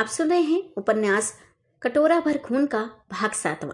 आप सुन रहे हैं उपन्यास कटोरा भर खून का भाग 7वां।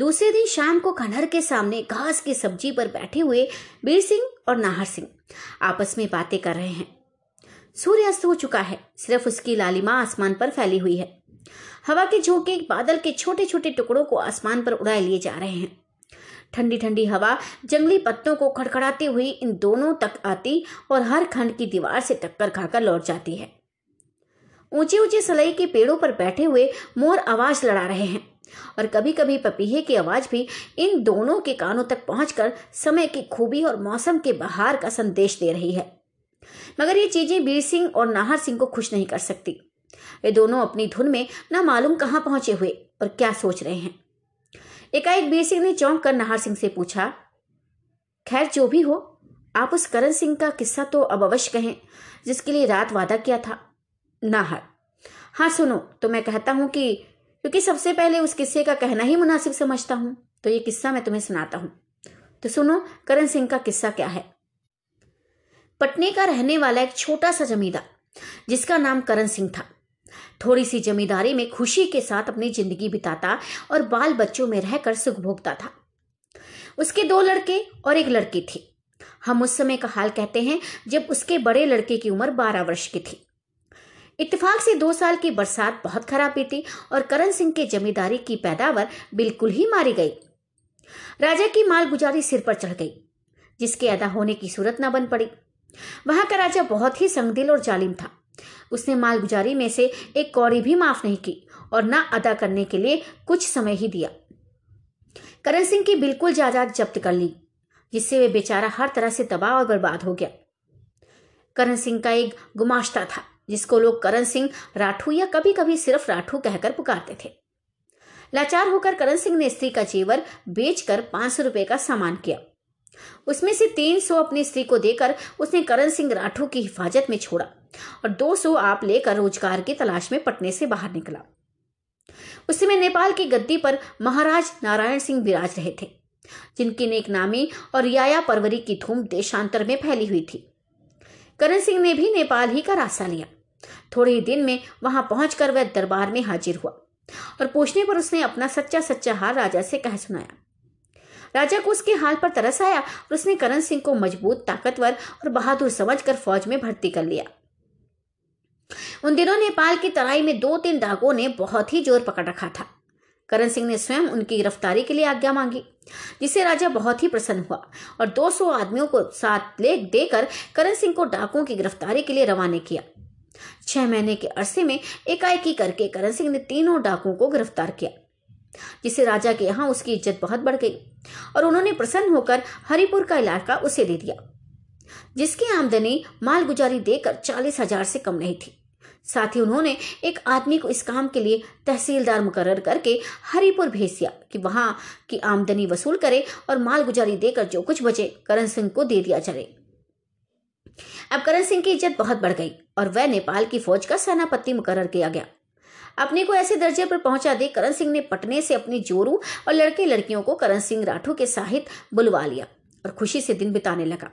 दूसरे दिन शाम को खनहर के सामने घास की सब्जी पर बैठे हुए वीर सिंह और नाहर सिंह आपस में बातें कर रहे हैं। सूर्यास्त हो चुका है, सिर्फ उसकी लालिमा आसमान पर फैली हुई है। हवा के झोंके बादल के छोटे छोटे टुकड़ों को आसमान पर उड़ा लिए जा रहे हैं। ठंडी ठंडी हवा जंगली पत्तों को खड़खड़ाती हुई इन दोनों तक आती और हर खंड की दीवार से टक्कर खाकर लौट जाती है। ऊंचे ऊंचे सलई के पेड़ों पर बैठे हुए मोर आवाज लड़ा रहे हैं और कभी कभी पपीहे की आवाज भी इन दोनों के कानों तक पहुंचकर समय की खूबी और मौसम के बहार का संदेश दे रही है। मगर ये चीजें वीर सिंह और नाहर सिंह को खुश नहीं कर सकती। ये दोनों अपनी धुन में न मालूम कहां पहुंचे हुए और क्या सोच रहे हैं। एकाएक वीर सिंह ने चौंक कर नाहर सिंह से पूछा, खैर जो भी हो, आप उस करण सिंह का किस्सा तो अब अवश्य कहें जिसके लिए रात वादा किया था। नाहर, हाँ सुनो, तो मैं कहता हूं कि क्योंकि सबसे पहले उस किस्से का कहना ही मुनासिब समझता हूं, तो ये किस्सा मैं तुम्हें सुनाता हूं। तो सुनो, करण सिंह का किस्सा क्या है। पटने का रहने वाला एक छोटा सा जमींदार जिसका नाम करण सिंह था, थोड़ी सी जमींदारी में खुशी के साथ अपनी जिंदगी बिताता और बाल बच्चों में रहकर सुख भोगता था। उसके 2 लड़के और एक लड़की थी। हम उस समय का हाल कहते हैं जब उसके बड़े लड़के की उम्र 12 वर्ष की थी। इत्तेफाक से 2 साल की बरसात बहुत खराब बीती और करण सिंह के जमींदारी की पैदावार बिल्कुल ही मारी गई। राजा की मालगुजारी सिर पर चढ़ गई जिसके अदा होने की सूरत न बन पड़ी। वहां का राजा बहुत ही संगदिल और जालिम था। उसने मालगुजारी में से एक कौड़ी भी माफ नहीं की और ना अदा करने के लिए कुछ समय ही दिया। करण सिंह की बिल्कुल जायदाद जब्त कर ली जिससे वे बेचारा हर तरह से तबाह और बर्बाद हो गया। करण सिंह का एक गुमाश्ता था जिसको लोग करण सिंह राठौड़ या कभी कभी सिर्फ राठू कहकर पुकारते थे। लाचार होकर करण सिंह ने स्त्री का जेवर बेचकर 500 रुपये का सामान किया। उसमें से 300 अपनी स्त्री को देकर उसने करण सिंह राठू की हिफाजत में छोड़ा और 200 आप लेकर रोजगार की तलाश में पटने से बाहर निकला। उस समय नेपाल की गद्दी पर महाराज नारायण सिंह विराज रहे थे जिनकी नेकनामी और रियाया परवरी की धूम देशांतर में फैली हुई थी। करण सिंह ने भी नेपाल ही का रास्ता लिया। थोड़े ही दिन में वहां पहुंचकर वह दरबार में हाजिर हुआ और पूछने पर उसने अपना सच्चा सच्चा हाल राजा से कह सुनाया। राजा को उसके हाल पर तरस आया और उसने करण सिंह को मजबूत, ताकतवर और बहादुर समझकर फौज में भर्ती कर लिया। उन दिनों नेपाल की तराई में 2-3 डाकुओं ने बहुत ही जोर पकड़ रखा था। करण सिंह ने स्वयं उनकी गिरफ्तारी के लिए आज्ञा मांगी जिससे राजा बहुत ही प्रसन्न हुआ और 200 आदमियों को साथ ले देकर करण सिंह को डाकुओं की गिरफ्तारी के लिए रवाना किया। 6 महीने के अरसे में एकाएकी करके करण सिंह ने 3 डाकुओं को गिरफ्तार किया जिससे राजा के यहाँ उसकी इज्जत बहुत बढ़ गई और उन्होंने प्रसन्न होकर हरिपुर का इलाका उसे दे दिया जिसकी आमदनी मालगुजारी देकर 40,000 से कम नहीं थी। साथ ही उन्होंने एक आदमी को इस काम के लिए तहसीलदार मुकर्रर करके हरिपुर भेज दिया कि वहां की आमदनी वसूल करे और मालगुजारी देकर जो कुछ बचे करण सिंह को दे दिया जाए। अब करण सिंह की इज्जत बहुत बढ़ गई और वह नेपाल की फौज का सेनापति मुकर्रर किया गया। अपने को ऐसे दर्जे पर पहुंचा देख करण सिंह ने पटने से अपनी जोरू और लड़के लड़कियों को करण सिंह राठौड़ के साहित बुलवा लिया और खुशी से दिन बिताने लगा।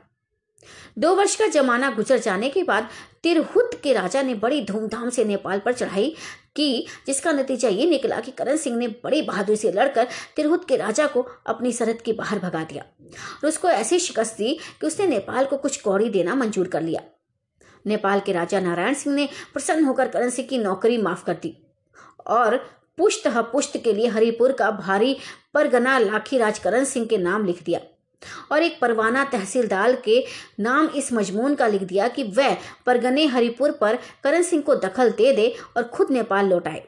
2 वर्ष का जमाना गुजर जाने के बाद तिरहुत के राजा ने बड़ी धूमधाम से नेपाल पर चढ़ाई की जिसका नतीजा ये निकला कि करण सिंह ने बड़ी बहादुरी से लड़कर तिरहुत के राजा को अपनी सरहद के बाहर भगा दिया और उसको ऐसी शिकस्त दी कि उसने नेपाल को कुछ कौड़ी देना मंजूर कर लिया। नेपाल के राजा नारायण सिंह ने प्रसन्न होकर करण सिंह की नौकरी माफ कर दी और पुष्ट के लिए हरिपुर का भारी परगना लाखीराज करण सिंह के नाम लिख दिया और एक परवाना तहसीलदार के नाम इस मजमून का लिख दिया कि वह परगने हरिपुर पर करण सिंह को दखल दे दे और खुद नेपाल लौटाए।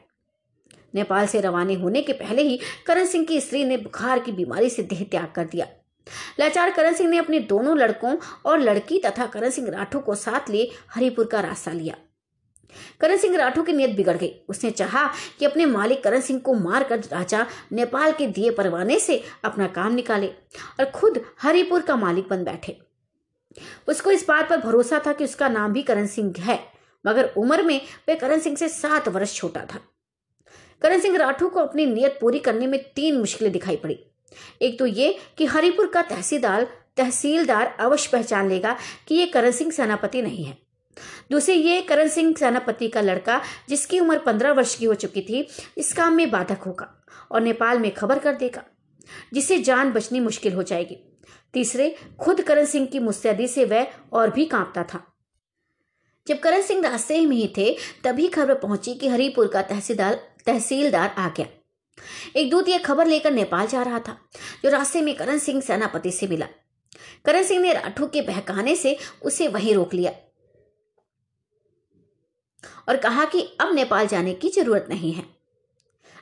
नेपाल से रवाना होने के पहले ही करण सिंह की स्त्री ने बुखार की बीमारी से देह त्याग कर दिया। लाचार करण सिंह ने अपने 2 लड़कों और लड़की तथा करण सिंह राठौड़ को साथ लिए हरिपुर का रास्ता लिया। करण सिंह राठौड़ की नियत बिगड़ गई। उसने चाहा कि अपने मालिक करण सिंह को मारकर राजा नेपाल के दिए परवाने से अपना काम निकाले और खुद हरिपुर का मालिक बन बैठे। उसको इस बात पर भरोसा था कि उसका नाम भी करण सिंह है, मगर उम्र में वह करण सिंह से 7 वर्ष छोटा था। करण सिंह राठौड़ को अपनी नियत पूरी करने में 3 मुश्किलें दिखाई पड़ी। एक तो ये कि हरिपुर का तहसीलदार अवश्य पहचान लेगा कि ये करण सिंह सेनापति नहीं है दूसरी ये करण सिंह सेनापति का लड़का जिसकी उम्र 15 वर्ष की हो चुकी थी इस काम में बाधक होगा और नेपाल में खबर कर देगा जिससे जान बचनी मुश्किल हो जाएगी। तीसरे खुद करण सिंह की मुस्तैदी से वह और भी कांपता था। जब करण सिंह रास्ते में ही थे तभी खबर पहुंची कि हरिपुर का तहसीलदार आ गया। एक दूत यह खबर लेकर नेपाल जा रहा था जो रास्ते में करण सिंह सेनापति से मिला। करण सिंह ने राठौड़ के बहकाने से उसे वहीं रोक लिया और कहा कि अब नेपाल जाने की जरूरत नहीं है।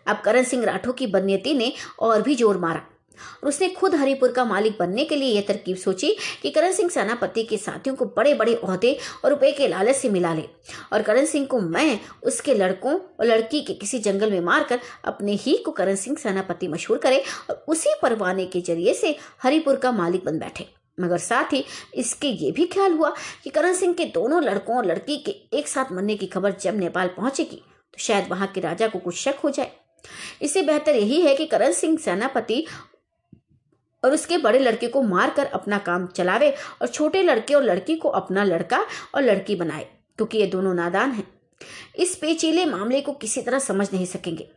अब करण सिंह राठौड़ की बदनीयती ने और भी जोर मारा और उसने खुद हरिपुर का मालिक बनने के लिए यह तरकीब सोची कि करण सिंह सेनापति के साथियों को बड़े बड़े ओहदे और रुपए के लालच से मिला ले और करण सिंह को मैं उसके लड़कों और लड़की के किसी जंगल में मारकर अपने ही को करण सिंह सेनापति मशहूर करे और उसी परवाने के जरिए से हरिपुर का मालिक बन बैठे। मगर साथ ही इसके ये भी ख्याल हुआ कि करण सिंह के दोनों लड़कों और लड़की के एक साथ मरने की खबर जब नेपाल पहुंचेगी तो शायद वहां के राजा को कुछ शक हो जाए। इससे बेहतर यही है कि करण सिंह सेनापति और उसके बड़े लड़के को मारकर अपना काम चलावे और छोटे लड़के और लड़की को अपना लड़का और लड़की बनाए, क्योंकि ये दोनों नादान हैं, इस पेचीले मामले को किसी तरह समझ नहीं सकेंगे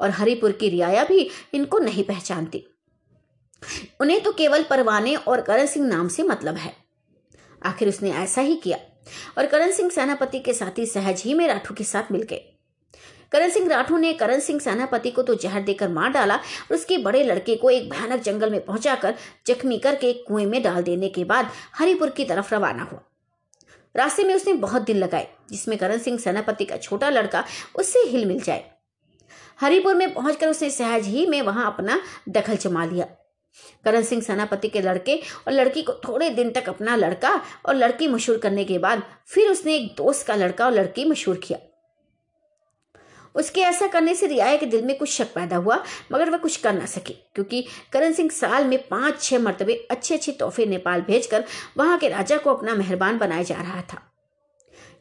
और हरिपुर की रियाया भी इनको नहीं पहचानती। उन्हें तो केवल परवाने और करण सिंह नाम से मतलब है। आखिर उसने ऐसा ही किया और करण सिंह सेनापति के साथी सहज ही में राठौड़ के साथ मिल गए। करण सिंह राठौड़ ने करण सिंह सेनापति को तो जहर देकर मार डाला और उसके बड़े लड़के को एक भयानक जंगल में पहुंचाकर जख्मी करके कुएं में डाल देने के बाद हरिपुर की तरफ रवाना हुआ। रास्ते में उसने बहुत दिन लगाए जिसमें करण सिंह सेनापति का छोटा लड़का उससे हिल मिल जाए। हरिपुर में पहुंचकर उसने सहज ही में वहां अपना दखल जमा लिया। करण सिंह सेनापति के लड़के और लड़की को थोड़े दिन तक अपना लड़का और लड़की मशहूर करने के बाद फिर उसने एक दोस्त का लड़का और लड़की मशहूर किया। उसके ऐसा करने से रियाया के दिल में कुछ शक पैदा हुआ, मगर वह कुछ कर ना सकी क्योंकि करण सिंह साल में 5-6 मरतबे अच्छे-अच्छे तोहफे नेपाल भेजकर वहां के राजा को अपना मेहरबान बनाए जा रहा था।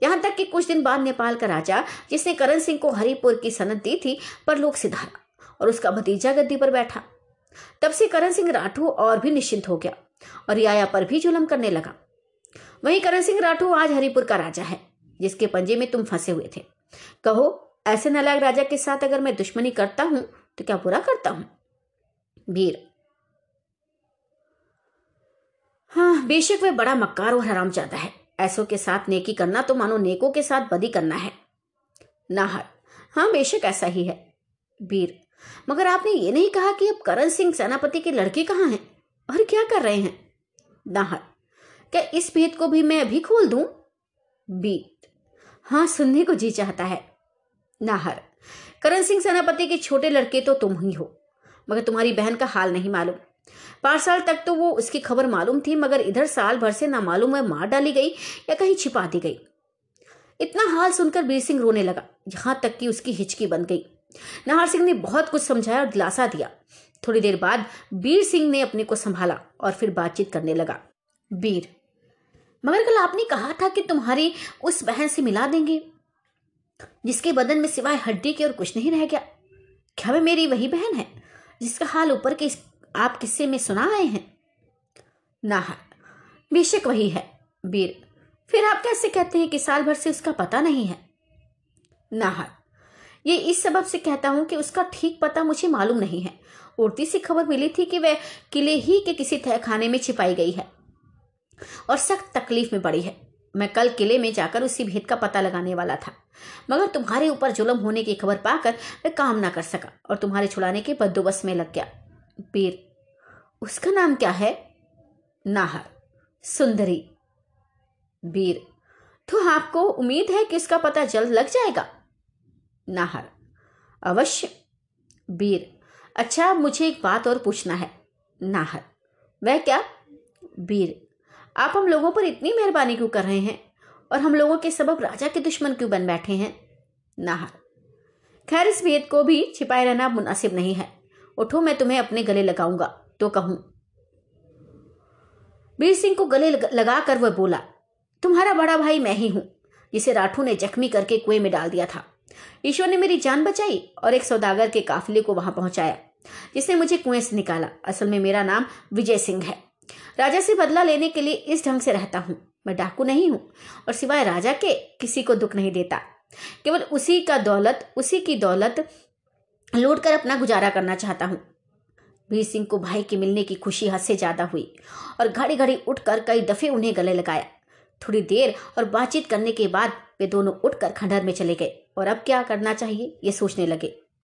यहां तक कि कुछ दिन बाद नेपाल का राजा, जिसने करण सिंह को हरिपुर की सनद दी थी, परलोक सिधारा और उसका भतीजा गद्दी पर बैठा। तब से करण सिंह राठौड़ और भी निश्चिंत हो गया और रियाया पर भी जुल्म करने लगा। वहीं करण सिंह राठौड़ आज हरिपुर का राजा है जिसके पंजे में तुम फंसे हुए थे। कहो, ऐसे नालायक राजा के साथ अगर मैं दुश्मनी करता हूं तो क्या बुरा करता हूं? वीर, हाँ, बेशक वह बड़ा मक्कार और हरामजादा है। ऐसों के साथ नेकी करना तो मानो नेकों के साथ बदी करना है। नाहर, हाँ, बेशक ऐसा ही है। वीर, मगर आपने ये नहीं कहा कि अब करण सिंह सेनापति के लड़के कहाँ हैं और क्या कर रहे हैं? नाहर, क्या इस भेद को भी मैं अभी खोल दूं? वीर, हाँ, सुनने को जी चाहता है। नाहर, करण सिंह सेनापति के छोटे लड़के तो तुम ही हो, मगर तुम्हारी बहन का हाल नहीं मालूम। 5 साल तक तो वो उसकी खबर मालूम थी, मगर इधर साल भर से ना मालूम वह मार डाली गई या कहीं छिपा दी गई। इतना हाल सुनकर वीर सिंह रोने लगा, यहाँ तक कि उसकी हिचकी बन गई। नाहर सिंह ने बहुत कुछ समझाया और दिलासा दिया। थोड़ी देर बाद वीर सिंह ने अपने को संभाला और फिर बातचीत करने लगा। वीर, मगर कल आपने कहा था कि तुम्हारी उस बहन से मिला देंगे जिसके बदन में सिवाय हड्डी के और कुछ नहीं रह गया। क्या वह मेरी वही बहन है जिसका हाल ऊपर के आप किस्से में सुना आए हैं? नाहर, बेशक वही है। वीर, फिर आप कैसे कहते हैं कि साल भर से उसका पता नहीं है? नाहर, ये इस सबब से कहता हूं कि उसका ठीक पता मुझे मालूम नहीं है। उड़ती सी खबर मिली थी कि वह किले ही के किसी तहखाने में छिपाई गई है और सख्त तकलीफ में पड़ी है। मैं कल किले में जाकर उसी भेद का पता लगाने वाला था, मगर तुम्हारे ऊपर जुल्म होने की खबर पाकर मैं काम ना कर सका और तुम्हारे छुड़ाने के बंदोबस्त में लग गया। वीर, उसका नाम क्या है? नाहर, सुंदरी। वीर, तो आपको उम्मीद है कि उसका पता जल्द लग जाएगा? नाहर, अवश्य। वीर, अच्छा, मुझे एक बात और पूछना है। नाहर, वह क्या? वीर, आप हम लोगों पर इतनी मेहरबानी क्यों कर रहे हैं और हम लोगों के सबब राजा के दुश्मन क्यों बन बैठे हैं? नाहर, खैर, इस भेद को भी छिपाए रहना मुनासिब नहीं है। उठो, मैं तुम्हें अपने गले लगाऊंगा तो कहूं। वीर सिंह को गले लगाकर वह बोला, तुम्हारा बड़ा भाई मैं ही हूं जिसे राठौड़ ने जख्मी करके कुएं में डाल दिया था। ईश्वर ने मेरी जान बचाई और एक सौदागर के काफिले को वहां पहुंचाया जिसने मुझे कुएं से निकाला। असल में मेरा नाम विजय सिंह है। राजा से बदला लेने के लिए इस ढंग से रहता हूँ मैं डाकू नहीं हूँ और सिवाय राजा के किसी को दुख नहीं देता। केवल उसी की दौलत लूट कर अपना गुजारा करना चाहता हूँ। वीर सिंह को भाई के मिलने की खुशी हद से ज़्यादा हुई और घड़ी घड़ी उठकर कई दफ़े उन्हें गले लगाया। थोड़ी देर और बातचीत करने के बाद वे दोनों उठकर खंडहर में चले गए और अब क्या करना चाहिए ये सोचने लगे।